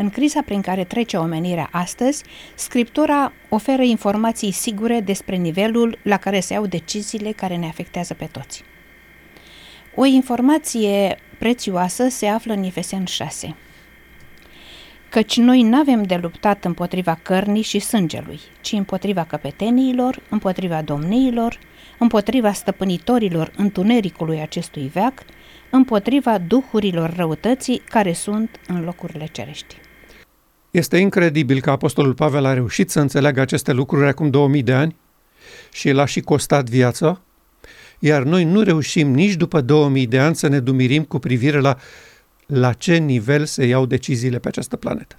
În criza prin care trece omenirea astăzi, Scriptura oferă informații sigure despre nivelul la care se iau deciziile care ne afectează pe toți. O informație prețioasă se află în Efeseni 6. Căci noi n-avem de luptat împotriva cărnii și sângelui, ci împotriva căpeteniilor, împotriva domniilor, împotriva stăpânitorilor întunericului acestui veac, împotriva duhurilor răutății care sunt în locurile cerești. Este incredibil că Apostolul Pavel a reușit să înțeleagă aceste lucruri acum 2000 de ani și l-a și costat viața, iar noi nu reușim nici după 2000 de ani să ne dumirim cu privire la ce nivel se iau deciziile pe această planetă.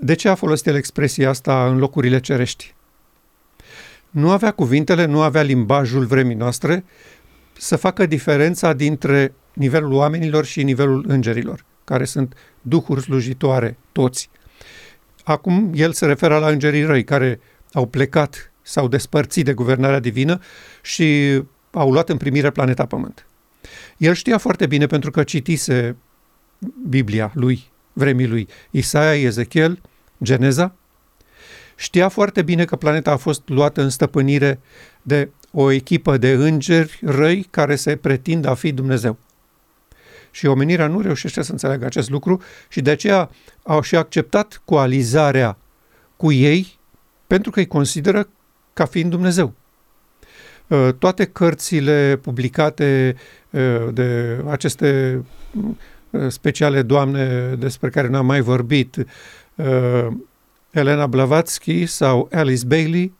De ce a folosit el expresia asta în locurile cerești? Nu avea cuvintele, nu avea limbajul vremii noastre să facă diferența dintre nivelul oamenilor și nivelul îngerilor, care sunt duhuri slujitoare, toți. Acum el se referă la îngerii răi, care au plecat, s-au despărțit de guvernarea divină și au luat în primire planeta Pământ. El știa foarte bine pentru că citise Biblia lui, vremii lui, Isaia, Ezechiel, Geneza. Știa foarte bine că planeta a fost luată în stăpânire de o echipă de îngeri răi care se pretind a fi Dumnezeu. Și omenirea nu reușește să înțeleagă acest lucru și de aceea au și acceptat coalizarea cu ei pentru că îi consideră ca fiind Dumnezeu. Toate cărțile publicate de aceste speciale doamne despre care n-am mai vorbit, Elena Blavatsky sau Alice Bailey,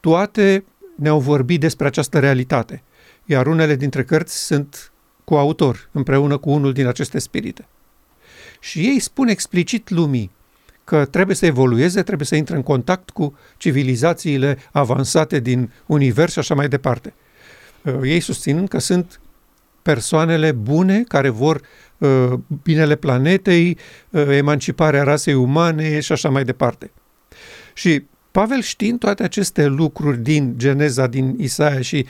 toate ne-au vorbit despre această realitate, iar unele dintre cărți sunt cu autor, împreună cu unul din aceste spirite. Și ei spun explicit lumii că trebuie să evolueze, trebuie să intre în contact cu civilizațiile avansate din univers și așa mai departe. Ei susțin că sunt persoanele bune care vor binele planetei, emanciparea rasei umane și așa mai departe. Și Pavel, știind toate aceste lucruri din Geneza, din Isaia și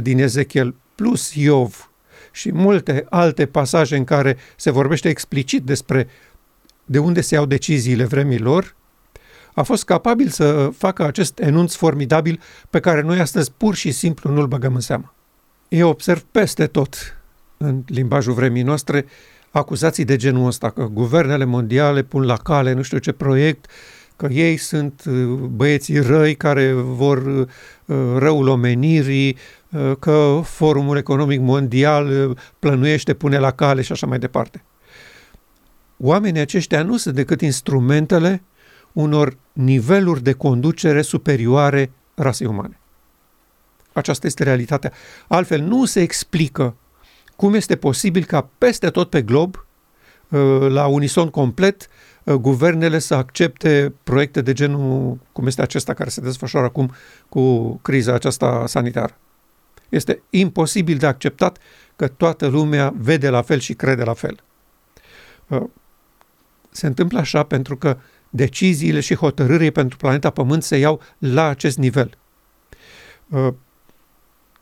din Ezechiel, plus Iov și multe alte pasaje în care se vorbește explicit despre de unde se iau deciziile vremilor, a fost capabil să facă acest enunț formidabil pe care noi astăzi pur și simplu nu-l băgăm în seamă. Eu observ peste tot în limbajul vremii noastre acuzații de genul ăsta, că guvernele mondiale pun la cale nu știu ce proiect, că ei sunt băieții răi care vor răul omenirii, că Forumul Economic Mondial plănuiește, pune la cale și așa mai departe. Oamenii aceștia nu sunt decât instrumentele unor niveluri de conducere superioare rasei umane. Aceasta este realitatea. Altfel nu se explică cum este posibil ca peste tot pe glob, la unison complet, guvernele să accepte proiecte de genul cum este acesta care se desfășoară acum cu criza aceasta sanitară. Este imposibil de acceptat că toată lumea vede la fel și crede la fel. Se întâmplă așa pentru că deciziile și hotărârile pentru planeta Pământ se iau la acest nivel.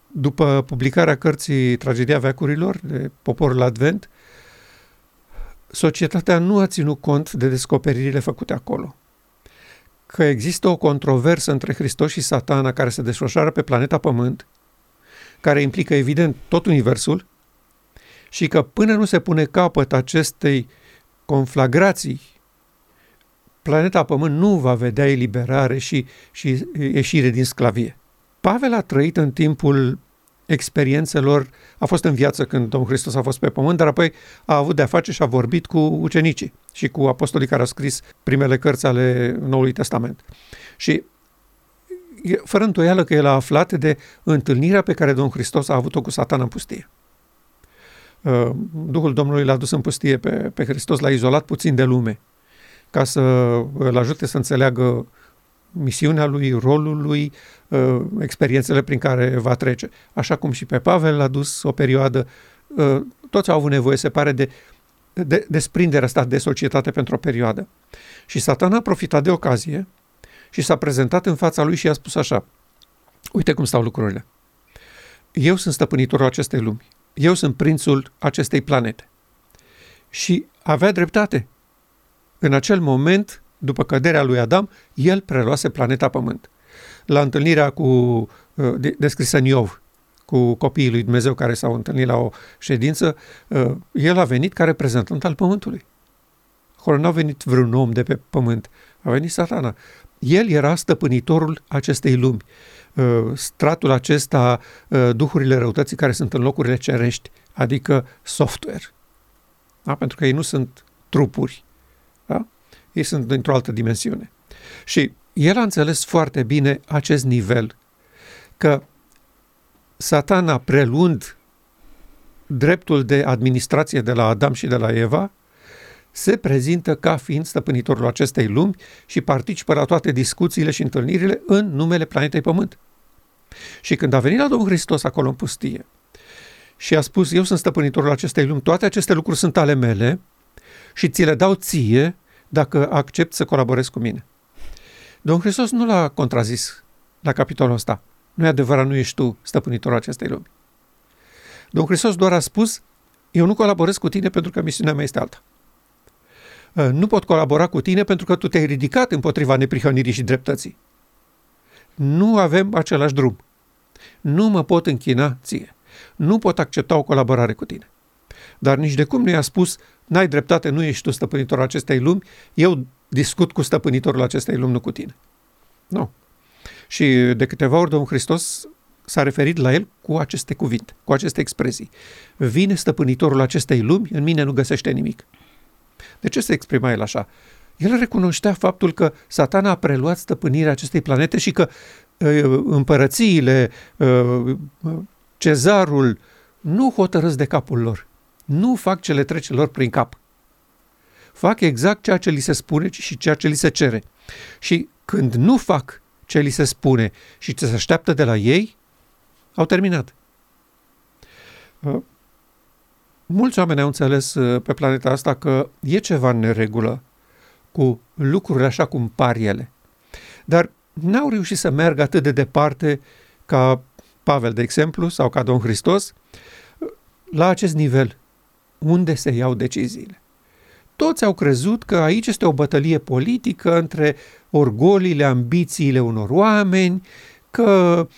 După publicarea cărții Tragedia Veacurilor de Poporul Advent, societatea nu a ținut cont de descoperirile făcute acolo. Că există o controversă între Hristos și Satana care se desfășoară pe planeta Pământ, care implică evident tot universul, și că până nu se pune capăt acestei conflagrații, planeta Pământ nu va vedea eliberare și ieșire din sclavie. Pavel a trăit în timpul experiențelor, a fost în viață când Domnul Hristos a fost pe Pământ, dar apoi a avut de-a face și a vorbit cu ucenicii și cu apostolii care au scris primele cărți ale Noului Testament. Și fără îndoială că el a aflat de întâlnirea pe care Domnul Hristos a avut-o cu Satana în pustie. Duhul Domnului l-a dus în pustie pe Hristos, l-a izolat puțin de lume ca să îl ajute să înțeleagă misiunea lui, rolul lui, experiențele prin care va trece. Așa cum și pe Pavel l-a dus o perioadă, toți au avut nevoie, se pare, de desprinderea asta de societate pentru o perioadă. Și Satana a profitat de ocazie și s-a prezentat în fața lui și i-a spus așa: uite cum stau lucrurile. Eu sunt stăpânitorul acestei lumi. Eu sunt prințul acestei planete. și avea dreptate. În acel moment, după căderea lui Adam, el preluase planeta Pământ. La întâlnirea descrisă în Iov, cu copiii lui Dumnezeu care s-au întâlnit la o ședință, el a venit ca reprezentant al Pământului. Acolo n-a venit vreun om de pe Pământ, a venit Satana. El era stăpânitorul acestei lumi, stratul acesta, duhurile răutății care sunt în locurile cerești, adică software. Da? Pentru că ei nu sunt trupuri, da? Ei sunt dintr-o altă dimensiune. Și el a înțeles foarte bine acest nivel, că Satana, preluând dreptul de administrație de la Adam și de la Eva, se prezintă ca fiind stăpânitorul acestei lumi și participă la toate discuțiile și întâlnirile în numele planetei Pământ. Și când a venit la Domnul Hristos acolo în pustie și a spus, eu sunt stăpânitorul acestei lumi, toate aceste lucruri sunt ale mele și ți le dau ție dacă accepti să colaborezi cu mine. Domnul Hristos nu l-a contrazis la capitolul ăsta. Nu-i adevărat, nu ești tu stăpânitorul acestei lumi. Domnul Hristos doar a spus, eu nu colaborez cu tine pentru că misiunea mea este alta. Nu pot colabora cu tine pentru că tu te-ai ridicat împotriva neprihănirii și dreptății. Nu avem același drum. Nu mă pot închina ție. Nu pot accepta o colaborare cu tine. Dar nici de cum nu i-a spus, n-ai dreptate, nu ești tu stăpânitorul acestei lumi, eu discut cu stăpânitorul acestei lumi, nu cu tine. Nu. Și de câteva ori Domnul Hristos s-a referit la el cu aceste cuvinte, cu aceste expresii. Vine stăpânitorul acestei lumi, în mine nu găsește nimic. De ce se exprima el așa? El recunoștea faptul că Satana a preluat stăpânirea acestei planete și că împărățiile, cezarul, nu hotărăsc de capul lor. Nu fac ce le trece lor prin cap. Fac exact ceea ce li se spune și ceea ce li se cere. Și când nu fac ce li se spune și ce se așteaptă de la ei, au terminat. Mulți oameni au înțeles pe planeta asta că e ceva în neregulă cu lucrurile așa cum par ele. Dar n-au reușit să meargă atât de departe ca Pavel, de exemplu, sau ca Domnul Hristos, la acest nivel, unde se iau deciziile. Toți au crezut că aici este o bătălie politică între orgoliile, ambițiile unor oameni, că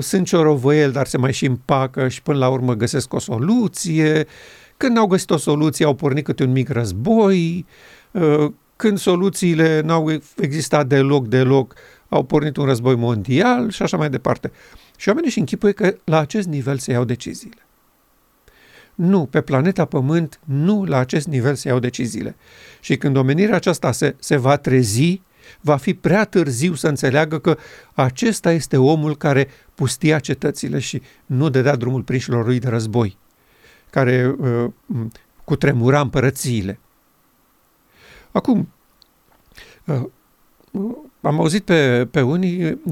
sunt ciorovăieli, dar se mai și împacă și până la urmă găsesc o soluție. Când n-au găsit o soluție, au pornit câte un mic război. Când soluțiile n-au existat deloc, au pornit un război mondial și așa mai departe. Și oamenii își închipuie că la acest nivel se iau deciziile. Nu, pe planeta Pământ, nu la acest nivel se iau deciziile. Și când omenirea aceasta se va trezi, va fi prea târziu să înțeleagă că acesta este omul care pustia cetățile și nu dădea drumul prinșilor lui de război, care cutremura împărățiile. Acum, am auzit pe unii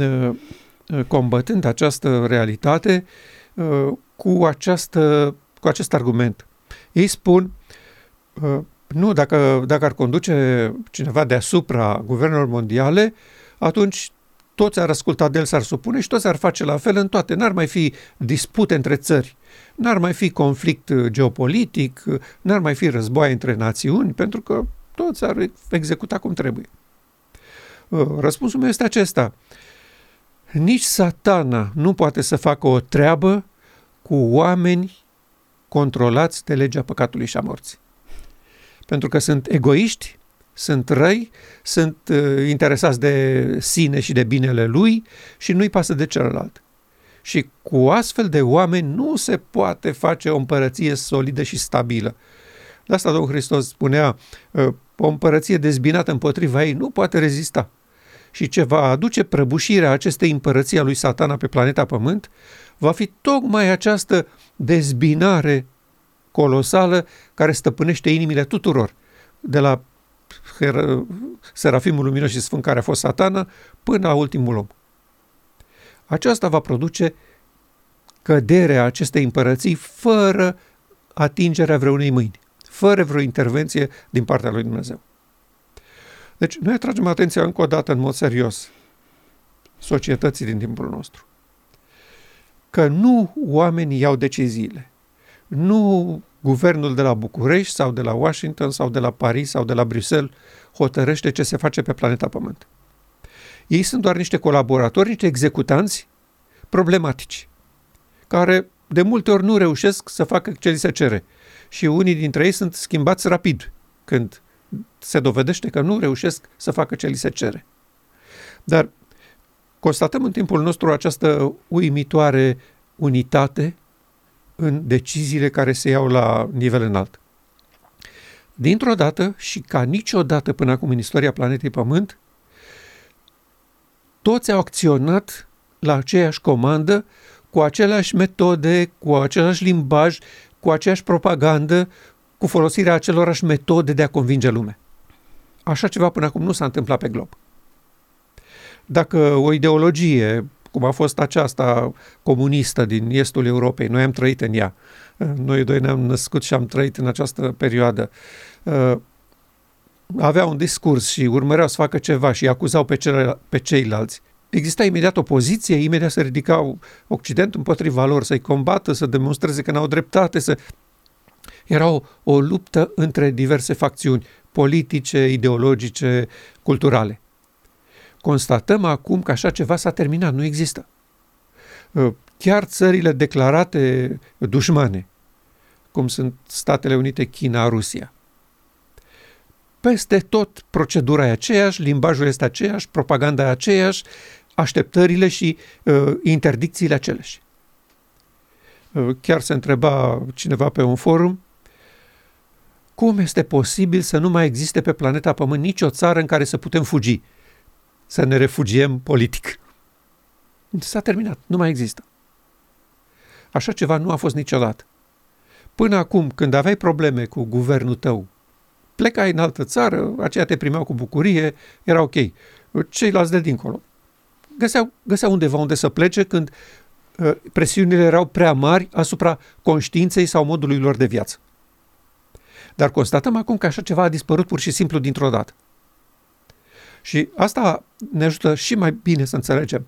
combătând această realitate cu acest argument. Ei spun, nu, dacă ar conduce cineva deasupra guvernelor mondiale, atunci toți ar asculta de el, s-ar supune și toți ar face la fel în toate. N-ar mai fi dispute între țări, n-ar mai fi conflict geopolitic, n-ar mai fi războaie între națiuni, pentru că toți ar executa cum trebuie. Răspunsul meu este acesta. Nici Satana nu poate să facă o treabă cu oameni controlați de legea păcatului și a morții. Pentru că sunt egoiști, sunt răi, sunt interesați de sine și de binele lui și nu-i pasă de celălalt. Și cu astfel de oameni nu se poate face o împărăție solidă și stabilă. De asta Domnul Hristos spunea, o împărăție dezbinată împotriva ei nu poate rezista. Și ce va aduce prăbușirea acestei împărății a lui Satana pe planeta Pământ va fi tocmai această dezbinare colosală care stăpânește inimile tuturor, de la Serafimul Luminos și Sfânt care a fost Satana până la ultimul om. Aceasta va produce căderea acestei împărății fără atingerea vreunei mâini, fără vreo intervenție din partea lui Dumnezeu. Deci noi atragem atenția încă o dată în mod serios societății din timpul nostru. Că nu oamenii iau deciziile, nu Guvernul de la București sau de la Washington sau de la Paris sau de la Bruxelles hotărăște ce se face pe planeta Pământ. Ei sunt doar niște colaboratori, niște executanți problematici, care de multe ori nu reușesc să facă ce li se cere. Și unii dintre ei sunt schimbați rapid când se dovedește că nu reușesc să facă ce li se cere. Dar constatăm în timpul nostru această uimitoare unitate în deciziile care se iau la nivel înalt. Dintr-o dată și ca niciodată până acum în istoria planetei Pământ, toți au acționat la aceeași comandă, cu aceleași metode, cu același limbaj, cu aceeași propagandă, cu folosirea acelorași metode de a convinge lumea. Așa ceva până acum nu s-a întâmplat pe glob. Dacă o ideologie, cum a fost aceasta comunistă din estul Europei, noi am trăit în ea, noi doi ne-am născut și am trăit în această perioadă, avea un discurs și urmăreau să facă ceva și acuzau pe ceilalți, exista imediat opoziție, imediat se ridicau Occidentul împotriva lor, să-i combată, să demonstreze că n-au dreptate, să... Era o luptă între diverse facțiuni politice, ideologice, culturale. Constatăm acum că așa ceva s-a terminat, nu există. Chiar țările declarate dușmane, cum sunt Statele Unite, China, Rusia, peste tot procedura e aceeași, limbajul este aceeași, propaganda e aceeași, așteptările și interdicțiile aceleași. Chiar se întreba cineva pe un forum, cum este posibil să nu mai existe pe planeta Pământ nicio țară în care să putem fugi, să ne refugiem politic? S-a terminat, nu mai există. Așa ceva nu a fost niciodată. Până acum, când aveai probleme cu guvernul tău, plecai în altă țară, aceia te primeau cu bucurie, era ok. Ceilalți de dincolo găseau undeva unde să plece când presiunile erau prea mari asupra conștiinței sau modului lor de viață. Dar constatăm acum că așa ceva a dispărut pur și simplu dintr-o dată. Și asta ne ajută și mai bine să înțelegem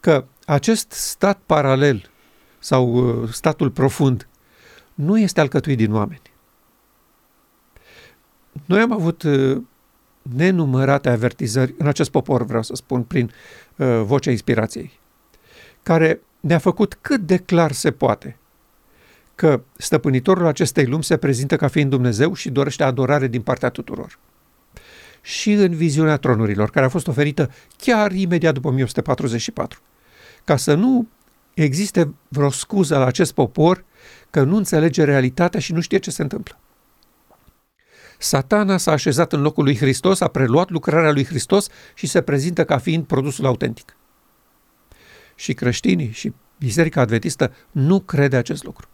că acest stat paralel sau statul profund nu este alcătuit din oameni. Noi am avut nenumărate avertizări în acest popor, vreau să spun, prin vocea inspirației, care ne-a făcut cât de clar se poate că stăpânitorul acestei lumi se prezintă ca fiind Dumnezeu și dorește adorare din partea tuturor. Și în viziunea tronurilor, care a fost oferită chiar imediat după 1844, ca să nu existe vreo scuză la acest popor că nu înțelege realitatea și nu știe ce se întâmplă. Satana s-a așezat în locul lui Hristos, a preluat lucrarea lui Hristos și se prezintă ca fiind produsul autentic. Și creștinii și Biserica Adventistă nu crede acest lucru.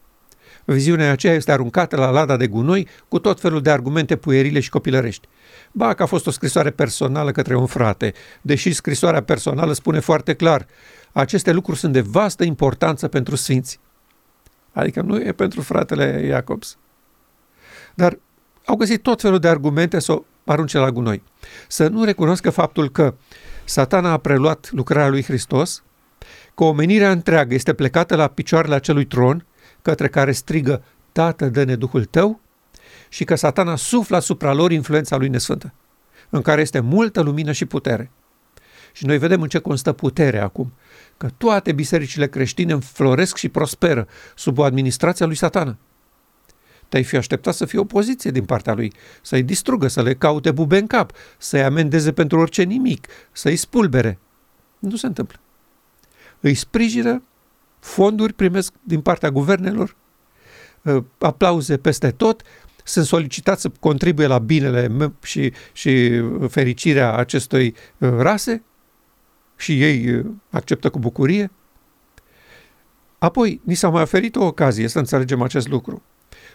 Viziunea aceea este aruncată la lada de gunoi cu tot felul de argumente puerile și copilărești. Ba că a fost o scrisoare personală către un frate, deși scrisoarea personală spune foarte clar, aceste lucruri sunt de vastă importanță pentru sfinți. Adică nu e pentru fratele Iacobs. Dar au găsit tot felul de argumente să o arunce la gunoi. Să nu recunoască faptul că Satana a preluat lucrarea lui Hristos, că omenirea întreagă este plecată la picioarele acelui tron, către care strigă, Tată, dă-ne Duhul tău, și că Satana suflă asupra lor influența lui nesfântă, în care este multă lumină și putere. Și noi vedem în ce constă puterea acum, că toate bisericile creștine înfloresc și prosperă sub o administrație a lui Satana. Te-ai fi așteptat să fie opoziție din partea lui, să-i distrugă, să le caute bube în cap, să-i amendeze pentru orice nimic, să-i spulbere. Nu se întâmplă. Îi sprijină, fonduri primesc din partea guvernelor, aplauze peste tot, sunt solicitați să contribuie la binele și fericirea acestei rase și ei acceptă cu bucurie. Apoi, ni s-a mai oferit o ocazie să înțelegem acest lucru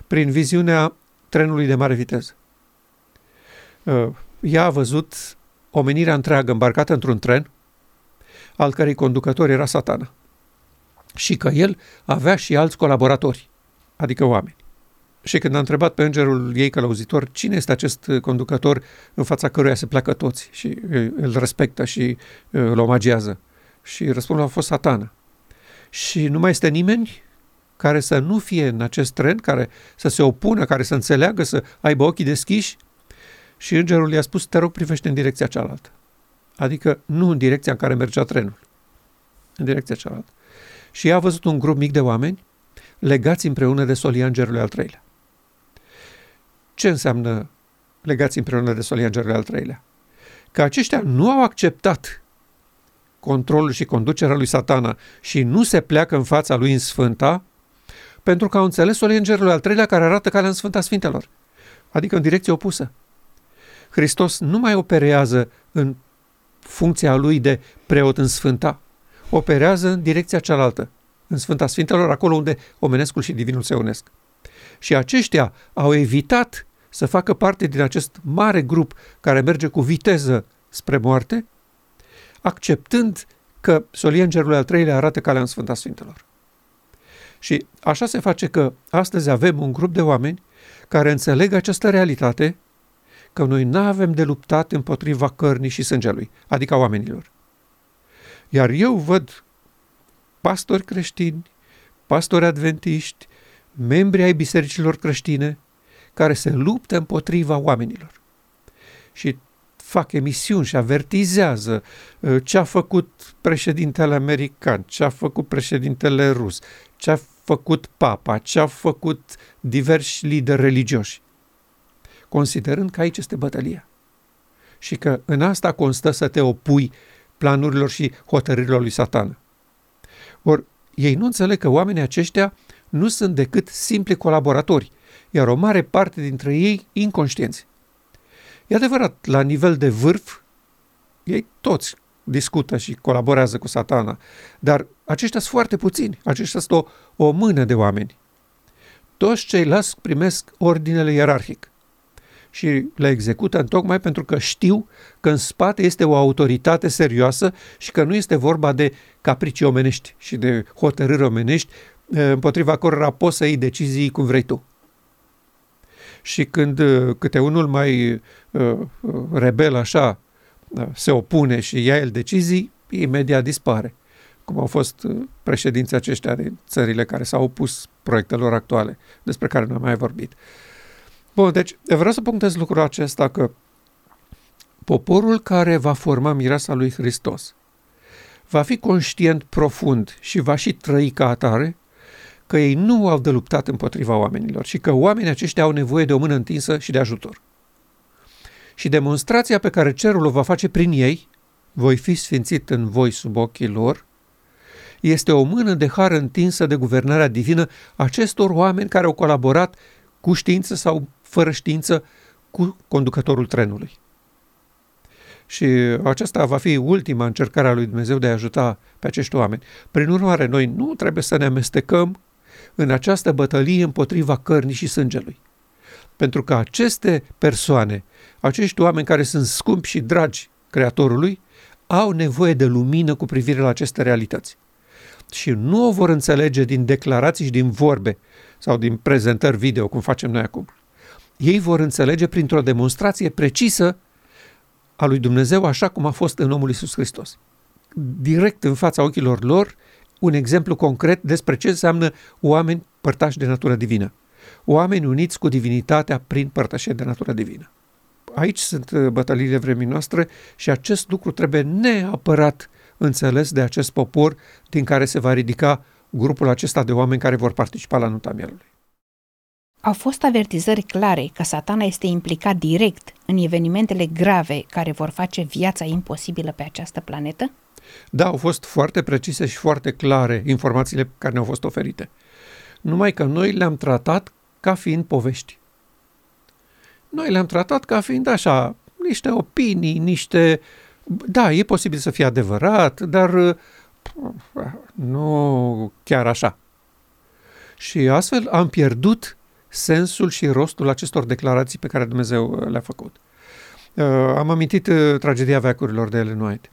prin viziunea trenului de mare viteză. Ea a văzut omenirea întreagă îmbarcată într-un tren, al cărei conducător era Satana, și că el avea și alți colaboratori, adică oameni. Și când a întrebat pe îngerul ei călăuzitor cine este acest conducător în fața căruia se pleacă toți și îl respectă și îl omagează, și răspunsul a fost Satana. Și nu mai este nimeni care să nu fie în acest tren, care să se opună, care să înțeleagă, să aibă ochii deschiși. Și îngerul i-a spus, te rog, privește în direcția cealaltă. Adică nu în direcția în care mergea trenul, în direcția cealaltă. Și ea a văzut un grup mic de oameni legați împreună de solia îngerului al treilea. Ce înseamnă legați împreună de solia îngerului al treilea? Că aceștia nu au acceptat controlul și conducerea lui Satana și nu se pleacă în fața lui în Sfânta, pentru că au înțeles solia îngerului al treilea care arată calea în Sfânta Sfintelor, adică în direcție opusă. Hristos nu mai operează în funcția lui de preot în Sfânta, operează în direcția cealaltă, în Sfânta Sfintelor, acolo unde omenescul și divinul se unesc. Și aceștia au evitat să facă parte din acest mare grup care merge cu viteză spre moarte, acceptând că solia îngerului al treilea arată calea în Sfânta Sfintelor. Și așa se face că astăzi avem un grup de oameni care înțeleg această realitate, că noi nu avem de luptat împotriva cărnii și sângelui, adică oamenilor. Iar eu văd pastori creștini, pastori adventiști, membri ai bisericilor creștine, care se luptă împotriva oamenilor. Și fac emisiuni și avertizează ce a făcut președintele american, ce a făcut președintele rus, ce a făcut papa, ce a făcut diversi lideri religioși, considerând că aici este bătălia și că în asta constă să te opui planurilor și hotărârilor lui Satana. Ori ei nu înțeleg că oamenii aceștia nu sunt decât simpli colaboratori, iar o mare parte dintre ei inconștienți. E adevărat, la nivel de vârf, ei toți discută și colaborează cu Satana, dar aceștia sunt foarte puțini, aceștia sunt o mână de oameni. Toți ceilalți primesc ordinele ierarhic și le execută tocmai pentru că știu că în spate este o autoritate serioasă și că nu este vorba de capricii omenești și de hotărâri omenești împotriva cărora poți să iei decizii cum vrei tu. Și când câte unul mai rebel așa se opune și ia el decizii, imediat dispare, cum au fost președinții aceștia din țările care s-au opus proiectelor actuale, despre care nu am mai vorbit. Bun, deci vreau să punctez lucrul acesta, că poporul care va forma mireasa lui Hristos va fi conștient profund și va și trăi ca atare că ei nu au de luptat împotriva oamenilor și că oamenii aceștia au nevoie de o mână întinsă și de ajutor. Și demonstrația pe care cerul o va face prin ei, voi fi sfințit în voi sub ochii lor, este o mână de har întinsă de guvernarea divină acestor oameni care au colaborat cu știință sau fără știință cu conducătorul trenului. Și aceasta va fi ultima încercare a lui Dumnezeu de a ajuta pe acești oameni. Prin urmare, noi nu trebuie să ne amestecăm în această bătălie împotriva cărnii și sângelui. Pentru că aceste persoane, acești oameni care sunt scumpi și dragi Creatorului, au nevoie de lumină cu privire la aceste realități. Și nu o vor înțelege din declarații și din vorbe sau din prezentări video, cum facem noi acum. Ei vor înțelege printr-o demonstrație precisă a lui Dumnezeu, așa cum a fost în omul Iisus Hristos. Direct în fața ochilor lor, un exemplu concret despre ce înseamnă oameni părtași de natură divină. Oameni uniți cu divinitatea prin părtășie de natură divină. Aici sunt bătăliile vremii noastre și acest lucru trebuie neapărat înțeles de acest popor din care se va ridica grupul acesta de oameni care vor participa la nunta mielului. Au fost avertizări clare că Satana este implicat direct în evenimentele grave care vor face viața imposibilă pe această planetă? Da, au fost foarte precise și foarte clare informațiile care ne-au fost oferite. Numai că noi le-am tratat ca fiind povești. Noi le-am tratat ca fiind așa, niște opinii, niște... Da, e posibil să fie adevărat, dar nu chiar așa. Și astfel am pierdut sensul și rostul acestor declarații pe care Dumnezeu le-a făcut. Am amintit Tragedia Veacurilor de Elenoide.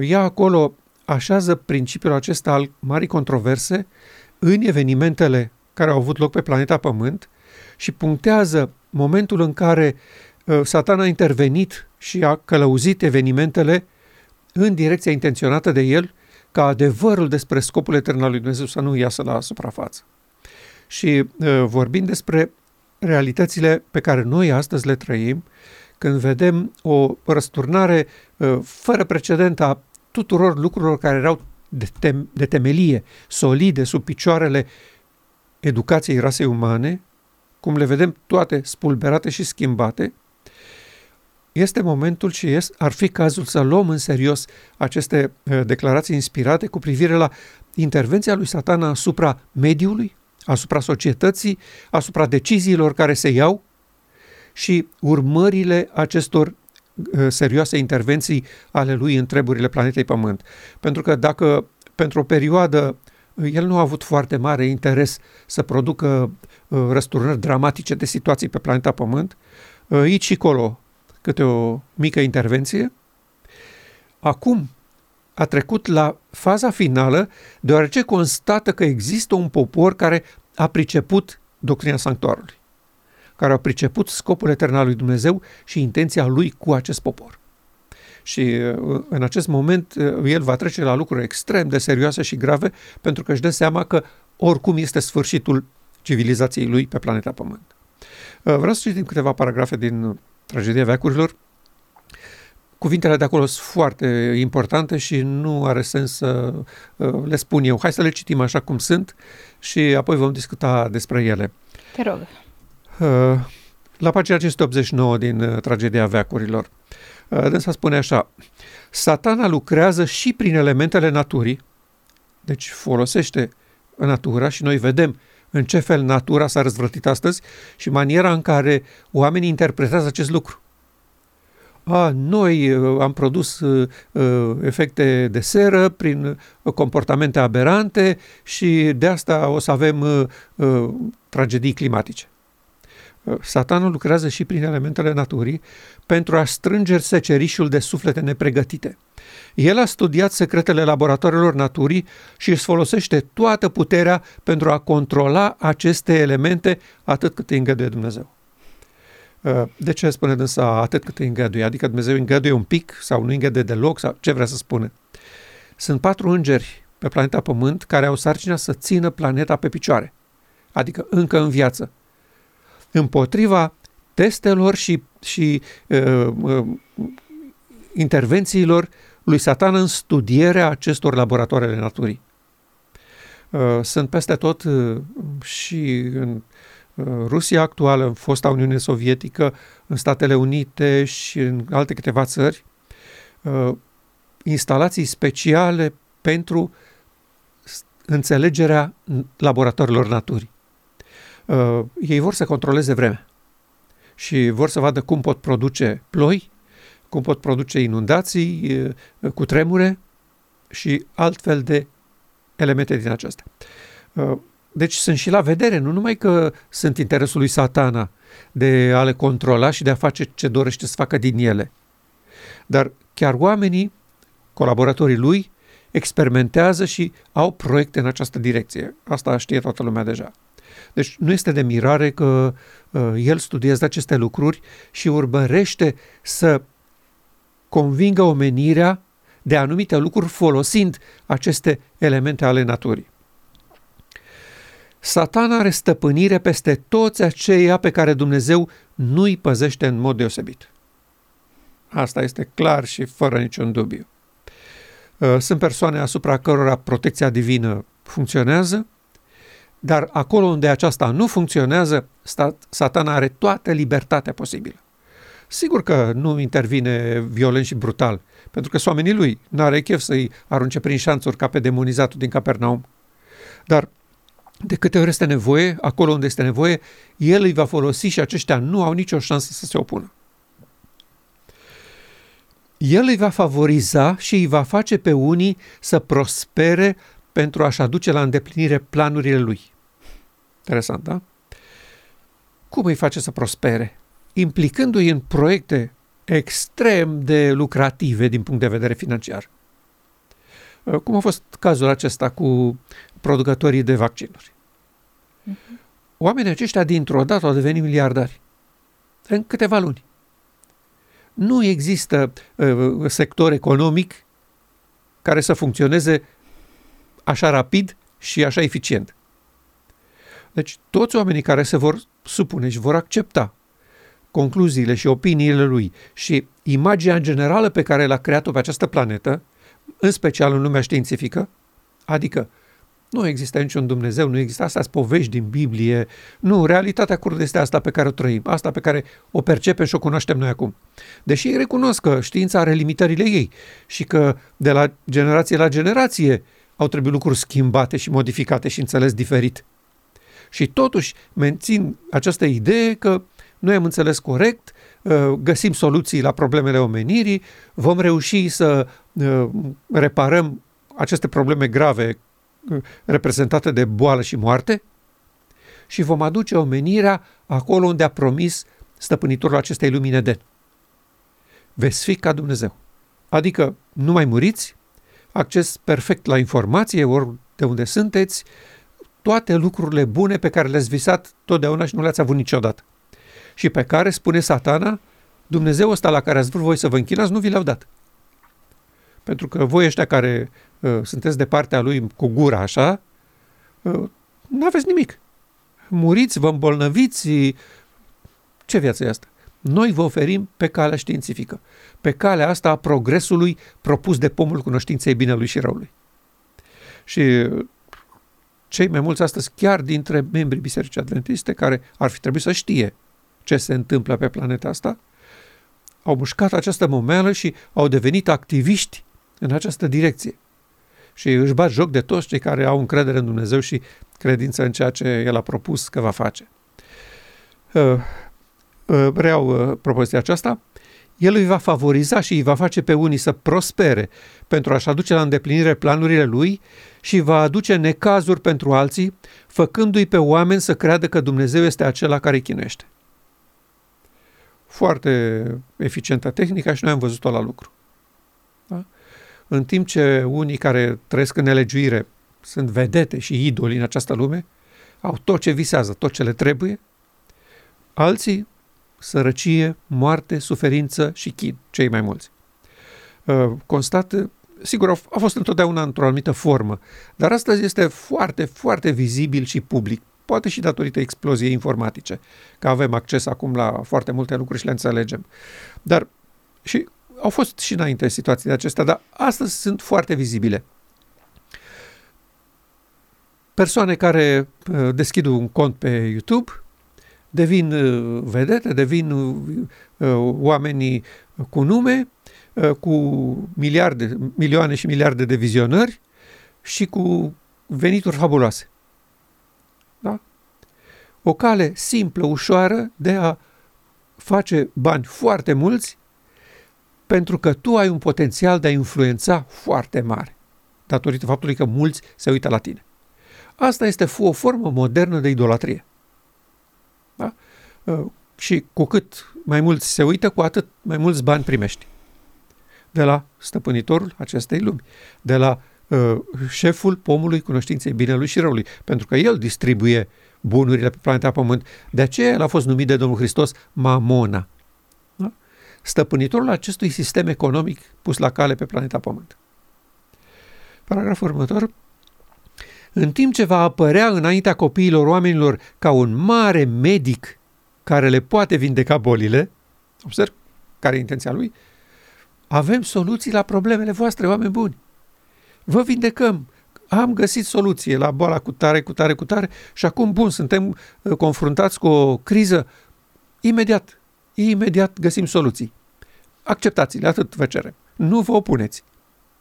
Ea acolo așează principiul acesta al marii controverse în evenimentele care au avut loc pe planeta Pământ și punctează momentul în care Satan a intervenit și a călăuzit evenimentele în direcția intenționată de el, ca adevărul despre scopul etern al lui Dumnezeu să nu iasă la suprafață. Și vorbim despre realitățile pe care noi astăzi le trăim, când vedem o răsturnare fără precedent a tuturor lucrurilor care erau de temelie, solide, sub picioarele educației rasei umane, cum le vedem toate spulberate și schimbate, este momentul și ar fi cazul să luăm în serios aceste declarații inspirate cu privire la intervenția lui Satana asupra mediului, asupra societății, asupra deciziilor care se iau și urmările acestor serioase intervenții ale lui în treburile planetei Pământ. Pentru că dacă pentru o perioadă el nu a avut foarte mare interes să producă răsturnări dramatice de situații pe planeta Pământ, aici și colo câte o mică intervenție, acum a trecut la faza finală, deoarece constată că există un popor care a priceput doctrina sanctuarului, care a priceput scopul etern al lui Dumnezeu și intenția lui cu acest popor. Și în acest moment el va trece la lucruri extrem de serioase și grave, pentru că își dă seama că oricum este sfârșitul civilizației lui pe planeta Pământ. Vreau să citim câteva paragrafe din Tragedia Veacurilor. Cuvintele de acolo sunt foarte importante și nu are sens să le spun eu. Hai să le citim așa cum sunt și apoi vom discuta despre ele. Te rog. La pagina 589 din Tragedia Veacurilor. Dânsa spune așa: Satana lucrează și prin elementele naturii, deci folosește natura și noi vedem în ce fel natura s-a răzvrătit astăzi și maniera în care oamenii interpretează acest lucru. Noi am produs efecte de seră prin comportamente aberante și de asta o să avem tragedii climatice. Satanul lucrează și prin elementele naturii pentru a strânge secerișul de suflete nepregătite. El a studiat secretele laboratoarelor naturii și își folosește toată puterea pentru a controla aceste elemente atât cât îi îngăduie Dumnezeu. De ce spune dânsa atât cât îi îngăduie? Adică Dumnezeu îngăduie un pic sau nu îngăduie deloc sau ce vrea să spune? Sunt 4 îngeri pe planeta Pământ care au sarcina să țină planeta pe picioare, adică încă în viață, împotriva testelor și intervențiilor lui Satan în studierea acestor laboratoare ale naturii. Sunt peste tot și în Rusia actuală, în fosta Uniune Sovietică, în Statele Unite și în alte câteva țări, instalații speciale pentru înțelegerea laboratoarelor naturii. Ei vor să controleze vremea și vor să vadă cum pot produce ploi, cum pot produce inundații, cutremure și altfel de elemente din acestea. Deci sunt și la vedere, nu numai că sunt interesul lui Satana de a le controla și de a face ce dorește să facă din ele, dar chiar oamenii, colaboratorii lui, experimentează și au proiecte în această direcție. Asta știe toată lumea deja. Deci nu este de mirare că el studiază aceste lucruri și urmărește să convingă omenirea de anumite lucruri folosind aceste elemente ale naturii. Satana are stăpânire peste toți aceia pe care Dumnezeu nu îi păzește în mod deosebit. Asta este clar și fără niciun dubiu. Sunt persoane asupra cărora protecția divină funcționează, dar acolo unde aceasta nu funcționează, Satana are toată libertatea posibilă. Sigur că nu intervine violent și brutal, pentru că oamenii lui nu are chef să-i arunce prin șanțuri ca pe demonizatul din Capernaum. Dar de câte ori este nevoie, acolo unde este nevoie, el îi va folosi și aceștia nu au nicio șansă să se opună. El îi va favoriza și îi va face pe unii să prospere pentru a-și aduce la îndeplinire planurile lui. Interesant, da? Cum îi face să prospere? Implicându-i în proiecte extrem de lucrative din punct de vedere financiar. Cum a fost cazul acesta cu producătorii de vaccinuri. Oamenii aceștia dintr-o dată au devenit miliardari. În câteva luni. Nu există sector economic care să funcționeze așa rapid și așa eficient. Deci toți oamenii care se vor supune și vor accepta concluziile și opiniile lui și imaginea generală pe care l-a creat-o pe această planetă, în special în lumea științifică, adică nu există niciun Dumnezeu, nu există astea povești din Biblie, nu, realitatea crudă este asta pe care o trăim, asta pe care o percepem și o cunoaștem noi acum. Deși ei recunosc că știința are limitările ei și că de la generație la generație au trebuit lucruri schimbate și modificate și înțeles diferit. Și totuși mențin această idee că noi am înțeles corect, găsim soluții la problemele omenirii, vom reuși să reparăm aceste probleme grave reprezentate de boală și moarte și vom aduce omenirea acolo unde a promis stăpânitorul acestei lumii în Eden. Veți fi ca Dumnezeu. Adică nu mai muriți, acces perfect la informație, ori de unde sunteți, toate lucrurile bune pe care le-ați visat totdeauna și nu le-ați avut niciodată. Și pe care, spune Satana, Dumnezeu ăsta la care ați vrut voi să vă închinați, nu vi l-au dat. Pentru că voi ăștia care sunteți de partea lui cu gura așa, nu aveți nimic. Muriți, vă îmbolnăviți, ce viață e asta? Noi vă oferim pe calea științifică, pe calea asta a progresului propus de pomul cunoștinței binelui și răului. Și cei mai mulți astăzi, chiar dintre membrii Bisericii Adventiste, care ar fi trebuit să știe ce se întâmplă pe planeta asta, au mușcat această momeală și au devenit activiști în această direcție. Și își bat joc de toți cei care au încredere în Dumnezeu și credință în ceea ce El a propus că va face. Reiau propoziția aceasta. El îi va favoriza și îi va face pe unii să prospere pentru a-și aduce la îndeplinire planurile lui și va aduce necazuri pentru alții, făcându-i pe oameni să creadă că Dumnezeu este acela care îi chinuiește. Foarte eficientă tehnica și noi am văzut-o la lucru. Da? În timp ce unii care trăiesc în nelegiuire sunt vedete și idoli în această lume, au tot ce visează, tot ce le trebuie, alții sărăcie, moarte, suferință și chin, cei mai mulți. Constat, sigur, a fost întotdeauna într-o anumită formă, dar astăzi este foarte, foarte vizibil și public, poate și datorită exploziei informatice, că avem acces acum la foarte multe lucruri și le înțelegem. Dar și au fost și înainte situații de acestea, dar astăzi sunt foarte vizibile. Persoane care deschid un cont pe YouTube devin vedete, devin oamenii cu nume, cu miliarde, milioane și miliarde de vizionări și cu venituri fabuloase. Da? O cale simplă, ușoară de a face bani foarte mulți pentru că tu ai un potențial de a influența foarte mare datorită faptului că mulți se uită la tine. Asta este o formă modernă de idolatrie. Da? Și cu cât mai mulți se uită, cu atât mai mulți bani primești de la stăpânitorul acestei lumi, de la șeful pomului cunoștinței binelui și răului, pentru că el distribuie bunurile pe planeta Pământ. De aceea el a fost numit de Domnul Hristos Mamona, da? Stăpânitorul acestui sistem economic pus la cale pe planeta Pământ. Paragraful următor. În timp ce va apărea înaintea copiilor oamenilor ca un mare medic care le poate vindeca bolile, observ care e intenția lui, avem soluții la problemele voastre, oameni buni. Vă vindecăm, am găsit soluție la boala cu tare și acum, bun, suntem confruntați cu o criză, imediat găsim soluții. Acceptați-le, atât vă cerem, nu vă opuneți.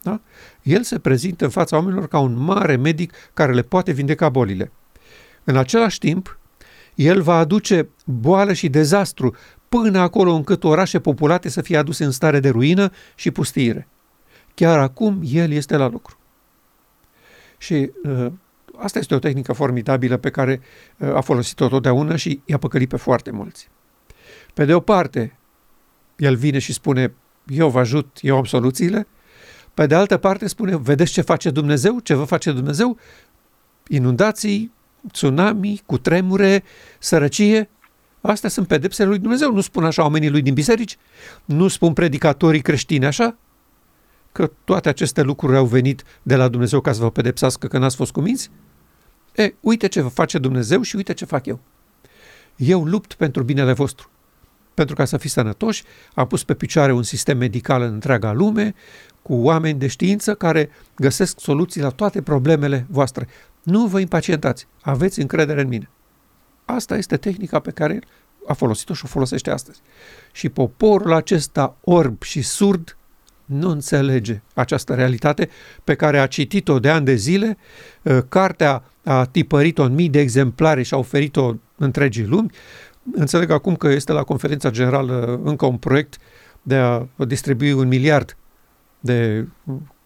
Da? El se prezintă în fața oamenilor ca un mare medic care le poate vindeca bolile. În același timp, el va aduce boală și dezastru până acolo încât orașe populate să fie aduse în stare de ruină și pustiire. Chiar acum el este la lucru. Și asta este o tehnică formidabilă pe care a folosit-o totdeauna și i-a păcălit pe foarte mulți. Pe de o parte, el vine și spune, eu vă ajut, eu am soluțiile. Pe de altă parte spune, vedeți ce face Dumnezeu, ce vă face Dumnezeu? Inundații, tsunami, cutremure, sărăcie. Astea sunt pedepsele lui Dumnezeu. Nu spun așa oamenii lui din biserici, nu spun predicatorii creștini așa, că toate aceste lucruri au venit de la Dumnezeu ca să vă pedepsească că n-ați fost cuminți? E, uite ce vă face Dumnezeu și uite ce fac eu. Eu lupt pentru binele vostru. Pentru ca să fiți sănătoși, am pus pe picioare un sistem medical în întreaga lume, cu oameni de știință care găsesc soluții la toate problemele voastre. Nu vă impacientați, aveți încredere în mine. Asta este tehnica pe care a folosit-o și o folosește astăzi. Și poporul acesta orb și surd nu înțelege această realitate pe care a citit-o de ani de zile, cartea a tipărit-o în mii de exemplare și a oferit-o întregii lumi. Înțeleg acum că este la conferința generală încă un proiect de a distribui 1 miliard de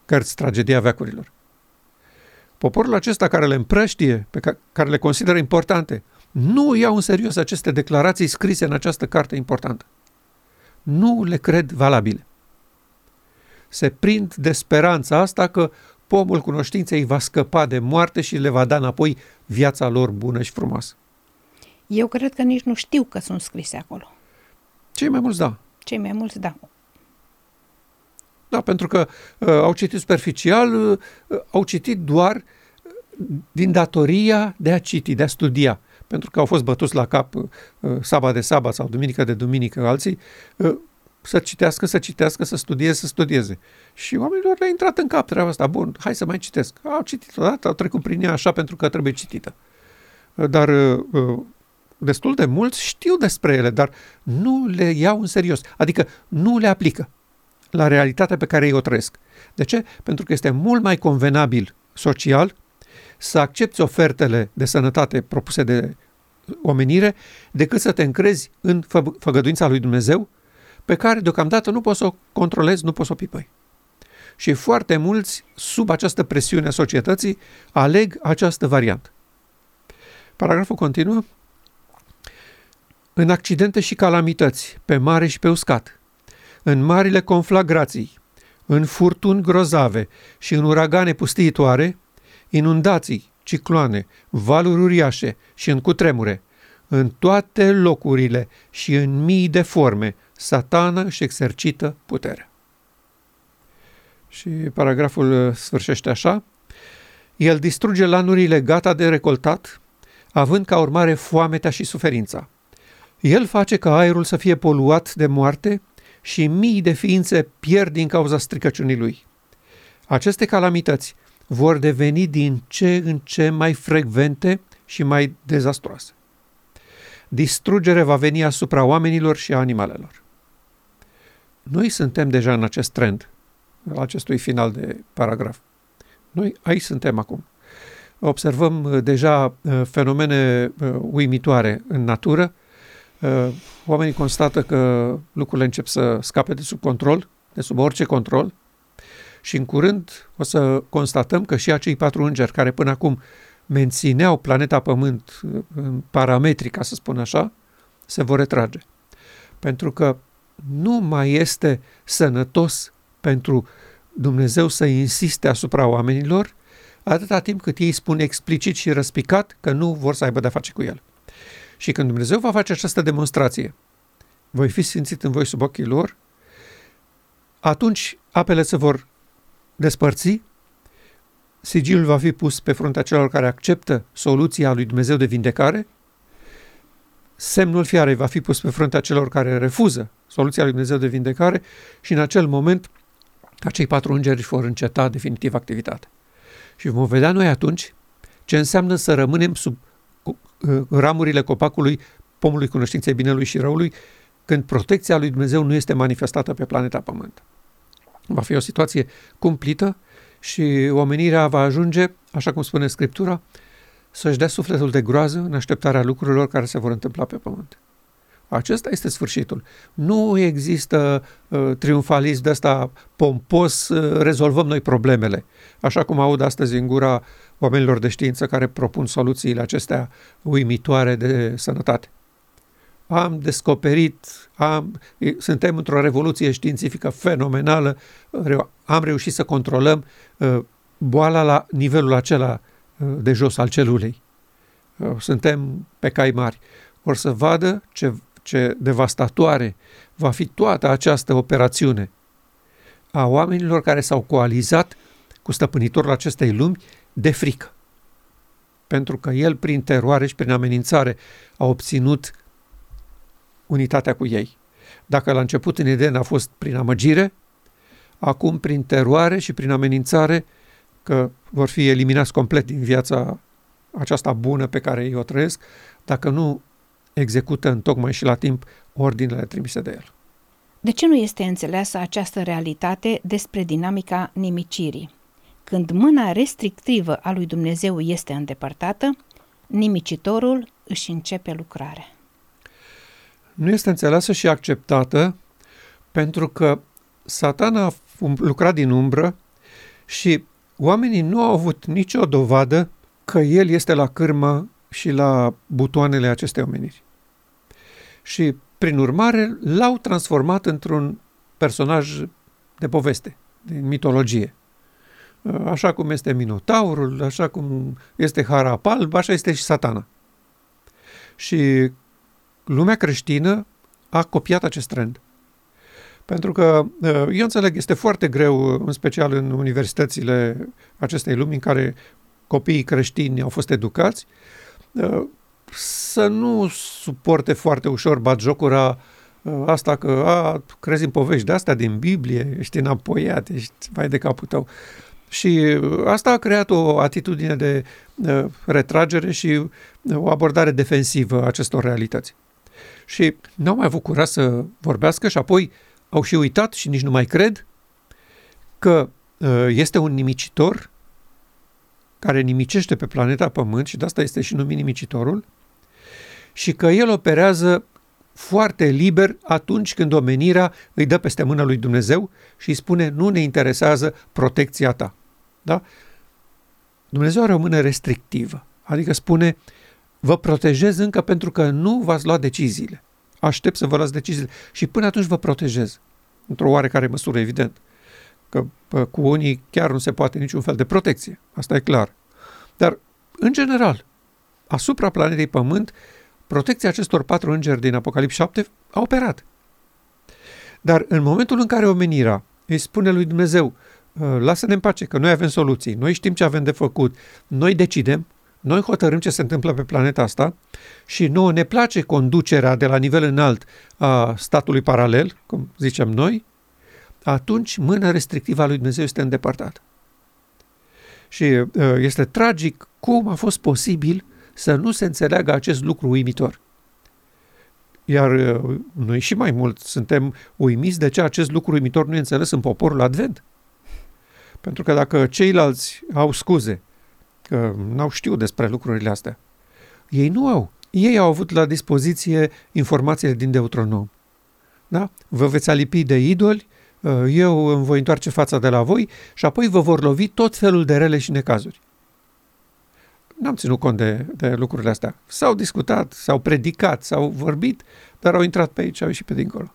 cărți Tragedia Veacurilor. Poporul acesta care le împrăștie, care le consideră importante, nu iau în serios aceste declarații scrise în această carte importantă. Nu le cred valabile. Se prind de speranța asta că pomul cunoștinței va scăpa de moarte și le va da înapoi viața lor bună și frumoasă. Eu cred că nici nu știu că sunt scrise acolo. Cei mai mulți, da. Da, pentru că au citit superficial, au citit doar din datoria de a citi, de a studia. Pentru că au fost bătuți la cap sabat de sabat sau duminică de duminică alții, să citească, să studieze. Și oamenilor le-a intrat în cap treaba asta. Bun, hai să mai citesc. Au citit odată, au trecut prin ea așa pentru că trebuie citită. Dar destul de mulți știu despre ele, dar nu le iau în serios. Adică nu le aplică la realitatea pe care ei o trăiesc. De ce? Pentru că este mult mai convenabil social să accepți ofertele de sănătate propuse de omenire decât să te încrezi în făgăduința lui Dumnezeu, pe care deocamdată nu poți să o controlezi, nu poți să o pipăi. Și foarte mulți, sub această presiune a societății, aleg această variantă. Paragraful continuă. În accidente și calamități, pe mare și pe uscat, în marile conflagrații, în furtuni grozave și în uragane pustiitoare, inundații, cicloane, valuri uriașe și în cutremure, în toate locurile și în mii de forme, Satana își exercită puterea. Și paragraful sfârșește așa. El distruge lanurile gata de recoltat, având ca urmare foametea și suferința. El face ca aerul să fie poluat de moarte și mii de ființe pierd din cauza stricăciunii lui. Aceste calamități vor deveni din ce în ce mai frecvente și mai dezastroase. Distrugere va veni asupra oamenilor și a animalelor. Noi suntem deja în acest trend, la acestui final de paragraf. Noi aici suntem acum. Observăm deja fenomene uimitoare în natură. Oamenii constată că lucrurile încep să scape de sub control, de sub orice control, și în curând o să constatăm că și acei 4 îngeri care până acum mențineau planeta Pământ în parametri, ca să spun așa, se vor retrage. Pentru că nu mai este sănătos pentru Dumnezeu să insiste asupra oamenilor atâta timp cât ei spun explicit și răspicat că nu vor să aibă de-a face cu el. Și când Dumnezeu va face această demonstrație, voi fi sfințit în voi sub ochii lor, atunci apele se vor despărți, sigilul va fi pus pe fruntea celor care acceptă soluția lui Dumnezeu de vindecare, semnul fiarei va fi pus pe fruntea celor care refuză soluția lui Dumnezeu de vindecare și în acel moment acei 4 îngeri vor înceta definitiv activitatea. Și vom vedea noi atunci ce înseamnă să rămânem sub ramurile copacului pomului cunoștinței binelui și răului când protecția lui Dumnezeu nu este manifestată pe planeta Pământ. Va fi o situație cumplită și omenirea va ajunge, așa cum spune Scriptura, să-și dea sufletul de groază în așteptarea lucrurilor care se vor întâmpla pe Pământ. Acesta este sfârșitul. Nu există triumfalism de ăsta pompos, rezolvăm noi problemele. Așa cum aud astăzi în gura oamenilor de știință care propun soluțiile acestea uimitoare de sănătate. Am descoperit, suntem într-o revoluție științifică fenomenală, am reușit să controlăm boala la nivelul acela de jos al celulei. Suntem pe cai mari. Or să vadă ce devastatoare va fi toată această operațiune a oamenilor care s-au coalizat cu stăpânitorul acestei lumi de frică. Pentru că el, prin teroare și prin amenințare, a obținut unitatea cu ei. Dacă la început în Eden a fost prin amăgire, acum prin teroare și prin amenințare că vor fi eliminați complet din viața aceasta bună pe care ei o trăiesc, dacă nu execută întocmai și la timp ordinele trimise de el. De ce nu este înțeleasă această realitate despre dinamica nimicirii? Când mâna restrictivă a lui Dumnezeu este îndepărtată, nimicitorul își începe lucrarea. Nu este înțeleasă și acceptată pentru că Satana a lucrat din umbră și oamenii nu au avut nicio dovadă că el este la cârmă și la butoanele acestei omeniri. Și, prin urmare, l-au transformat într-un personaj de poveste, din mitologie. Așa cum este Minotaurul, așa cum este Harapalb, așa este și Satana. Și lumea creștină a copiat acest trend. Pentru că, eu înțeleg, este foarte greu, în special în universitățile acestei lumi în care copiii creștini au fost educați, să nu suporte foarte ușor batjocura asta că crezi în povești de astea din Biblie, ești înapoiat, ești vai de capul tău. Și asta a creat o atitudine de retragere și o abordare defensivă a acestor realități. Și n-au mai avut curaj să vorbească și apoi au și uitat și nici nu mai cred că este un nimicitor care nimicește pe planeta Pământ și de asta este și numit nimicitorul și că el operează foarte liber atunci când omenirea îi dă peste mâna lui Dumnezeu și îi spune nu ne interesează protecția ta. Da? Dumnezeu are o mână restrictivă, adică spune vă protejez încă pentru că nu v-ați luat deciziile. Aștept să vă luați deciziile și până atunci vă protejez. Într-o oarecare măsură, evident. Că cu unii chiar nu se poate niciun fel de protecție. Asta e clar. Dar, în general, asupra planetei Pământ, protecția acestor 4 îngeri din Apocalips 7 a operat. Dar în momentul în care omenirea îi spune lui Dumnezeu lasă-ne în pace, că noi avem soluții, noi știm ce avem de făcut, noi decidem, noi hotărâm ce se întâmplă pe planeta asta și nouă ne place conducerea de la nivel înalt a statului paralel, cum zicem noi, atunci mâna restrictivă a lui Dumnezeu este îndepărtată. Și este tragic cum a fost posibil să nu se înțeleagă acest lucru uimitor. Iar noi și mai mult suntem uimiți de ce acest lucru uimitor nu e înțeles în poporul Advent. Pentru că dacă ceilalți au scuze, că n-au știut despre lucrurile astea, ei nu au. Ei au avut la dispoziție informațiile din Deuteronom. Da? Vă veți alipi de idoli, eu îmi voi întoarce fața de la voi și apoi vă vor lovi tot felul de rele și necazuri. N-am ținut cont de lucrurile astea. S-au discutat, s-au predicat, s-au vorbit, dar au intrat pe aici, au ieșit pe dincolo.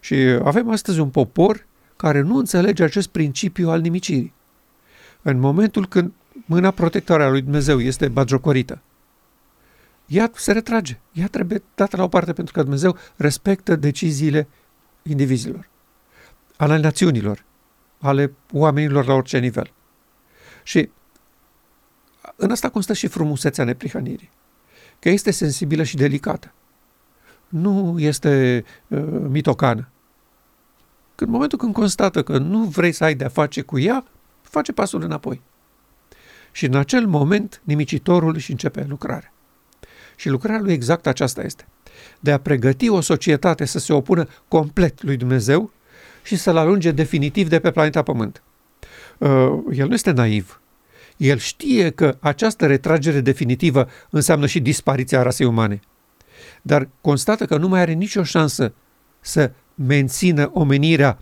Și avem astăzi un popor care nu înțelege acest principiu al nimicirii. În momentul când mâna protectoare a lui Dumnezeu este batjocorită, ea se retrage, ea trebuie dată la o parte pentru că Dumnezeu respectă deciziile indivizilor, ale națiunilor, ale oamenilor la orice nivel. Și în asta constă și frumusețea neprihănirii, că este sensibilă și delicată. Nu este mitocană. În momentul când constată că nu vrei să ai de-a face cu ea, face pasul înapoi. Și în acel moment nimicitorul își începe lucrarea. Și lucrarea lui exact aceasta este. De a pregăti o societate să se opună complet lui Dumnezeu și să-l alunge definitiv de pe planeta Pământ. El nu este naiv. El știe că această retragere definitivă înseamnă și dispariția rasei umane. Dar constată că nu mai are nicio șansă să mențină omenirea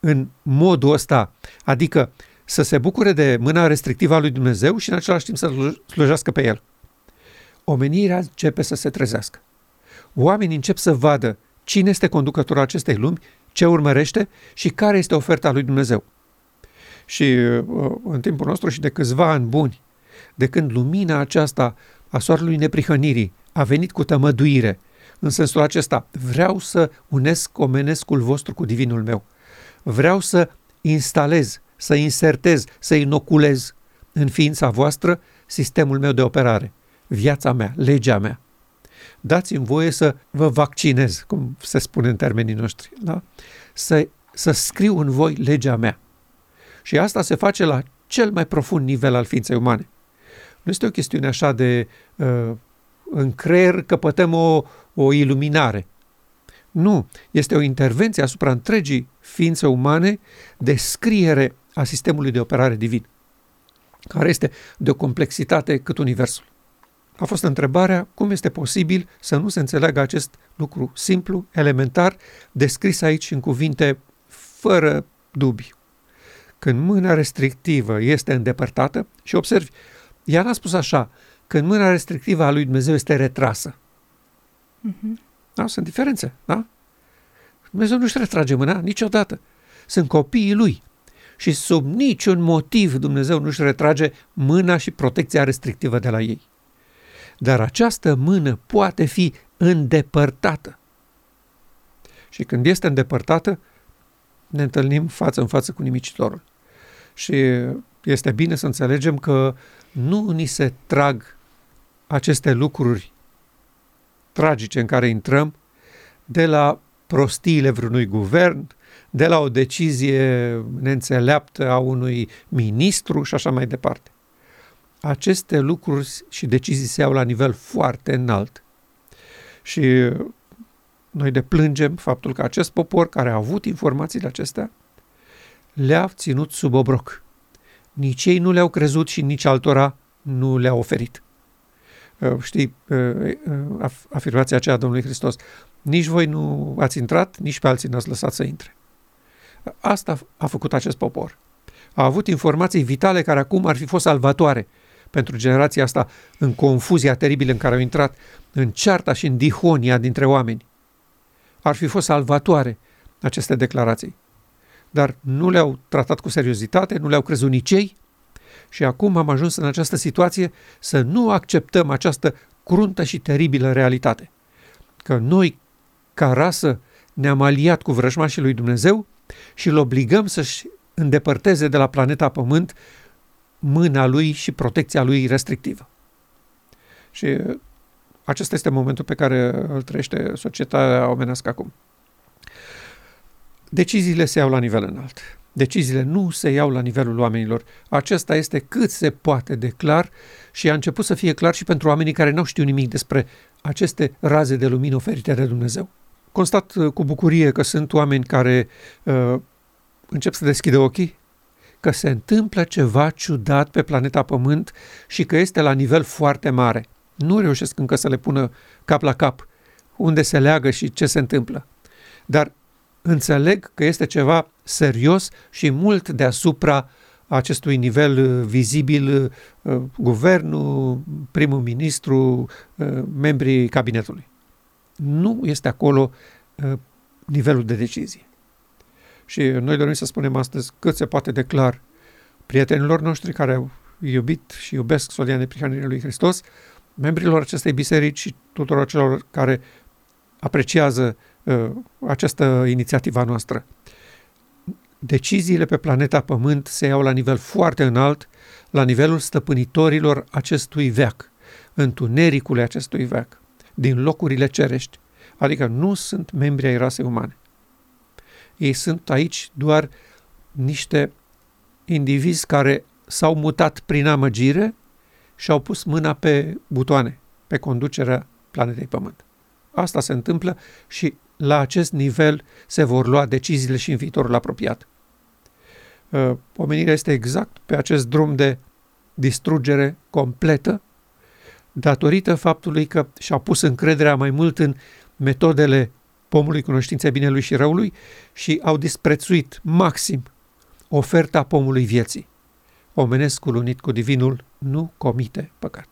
în modul ăsta, adică să se bucure de mâna restrictivă a lui Dumnezeu și în același timp să slujească pe el. Omenirea începe să se trezească. Oamenii încep să vadă cine este conducătorul acestei lumi, ce urmărește și care este oferta lui Dumnezeu. Și în timpul nostru și de câțiva ani buni, de când lumina aceasta a soarelui neprihănirii a venit cu tămăduire, în sensul acesta, vreau să unesc omenescul vostru cu divinul meu. vreau să instalez, să insertez, să inoculez în ființa voastră sistemul meu de operare, viața mea, legea mea. Dați-mi voie să vă vaccinez, cum se spune în termenii noștri, da? Să scriu în voi legea mea. Și asta se face la cel mai profund nivel al ființei umane. Nu este o chestiune așa de în creier căpătăm o iluminare. Nu, este o intervenție asupra întregii ființe umane de scriere a sistemului de operare divin, care este de o complexitate cât universul. A fost întrebarea cum este posibil să nu se înțeleagă acest lucru simplu, elementar, descris aici în cuvinte fără dubii. Când mâna restrictivă este îndepărtată, și observi, ea n-a spus așa, când mâna restrictivă a lui Dumnezeu este retrasă. Da? Sunt diferențe, da? Dumnezeu nu-și retrage mâna niciodată. Sunt copiii lui. Și sub niciun motiv Dumnezeu nu-și retrage mâna și protecția restrictivă de la ei. Dar această mână poate fi îndepărtată. Și când este îndepărtată, ne întâlnim față în față cu nimicitorul. Și este bine să înțelegem că nu ni se trag aceste lucruri tragice în care intrăm de la prostiile vreunui guvern, de la o decizie neînțeleaptă a unui ministru și așa mai departe. Aceste lucruri și decizii se iau la nivel foarte înalt. Și noi deplângem faptul că acest popor care a avut informațiile acestea le-a ținut sub obroc. Nici ei nu le-au crezut și nici altora nu le-au oferit. Știi afirmația aceea a Domnului Hristos, nici voi nu ați intrat, nici pe alții n-ați lăsat să intre. Asta a făcut acest popor. A avut informații vitale care acum ar fi fost salvatoare pentru generația asta în confuzia teribilă în care au intrat, în cearta și în dihonia dintre oameni. Ar fi fost salvatoare aceste declarații. Dar nu le-au tratat cu seriozitate, nu le-au crezut nici ei și acum am ajuns în această situație să nu acceptăm această cruntă și teribilă realitate. Că noi, ca rasă, ne-am aliat cu vrăjmașii lui Dumnezeu și îl obligăm să-și îndepărteze de la planeta Pământ mâna lui și protecția lui restrictivă. Și acesta este momentul pe care îl trăiește societatea omenească acum. Deciziile se iau la nivel înalt. Deciziile nu se iau la nivelul oamenilor. Acesta este cât se poate de clar și a început să fie clar și pentru oamenii care n-au știut nimic despre aceste raze de lumină oferite de Dumnezeu. Constat cu bucurie că sunt oameni care încep să deschidă ochii, că se întâmplă ceva ciudat pe planeta Pământ și că este la nivel foarte mare. Nu reușesc încă să le pună cap la cap unde se leagă și ce se întâmplă. Dar înțeleg că este ceva serios și mult deasupra acestui nivel vizibil, guvernul, primul ministru, membrii cabinetului. Nu este acolo nivelul de decizie. Și noi dorim să spunem astăzi cât se poate de clar prietenilor noștri care au iubit și iubesc solia neprihănirii lui Hristos, membrilor acestei biserici și tuturor celor care apreciază această inițiativă a noastră. Deciziile pe planeta Pământ se iau la nivel foarte înalt, la nivelul stăpânitorilor acestui veac, întunericului acestui veac, din locurile cerești, adică nu sunt membri ai rasei umane. Ei sunt aici doar niște indivizi care s-au mutat prin amăgire și au pus mâna pe butoane, pe conducerea planetei Pământ. Asta se întâmplă și la acest nivel se vor lua deciziile și în viitorul apropiat. Omenirea este exact pe acest drum de distrugere completă datorită faptului că și-a pus încrederea mai mult în metodele pomului cunoștinței binelui și răului și au disprețuit maxim oferta pomului vieții. Omenescul unit cu divinul nu comite păcat.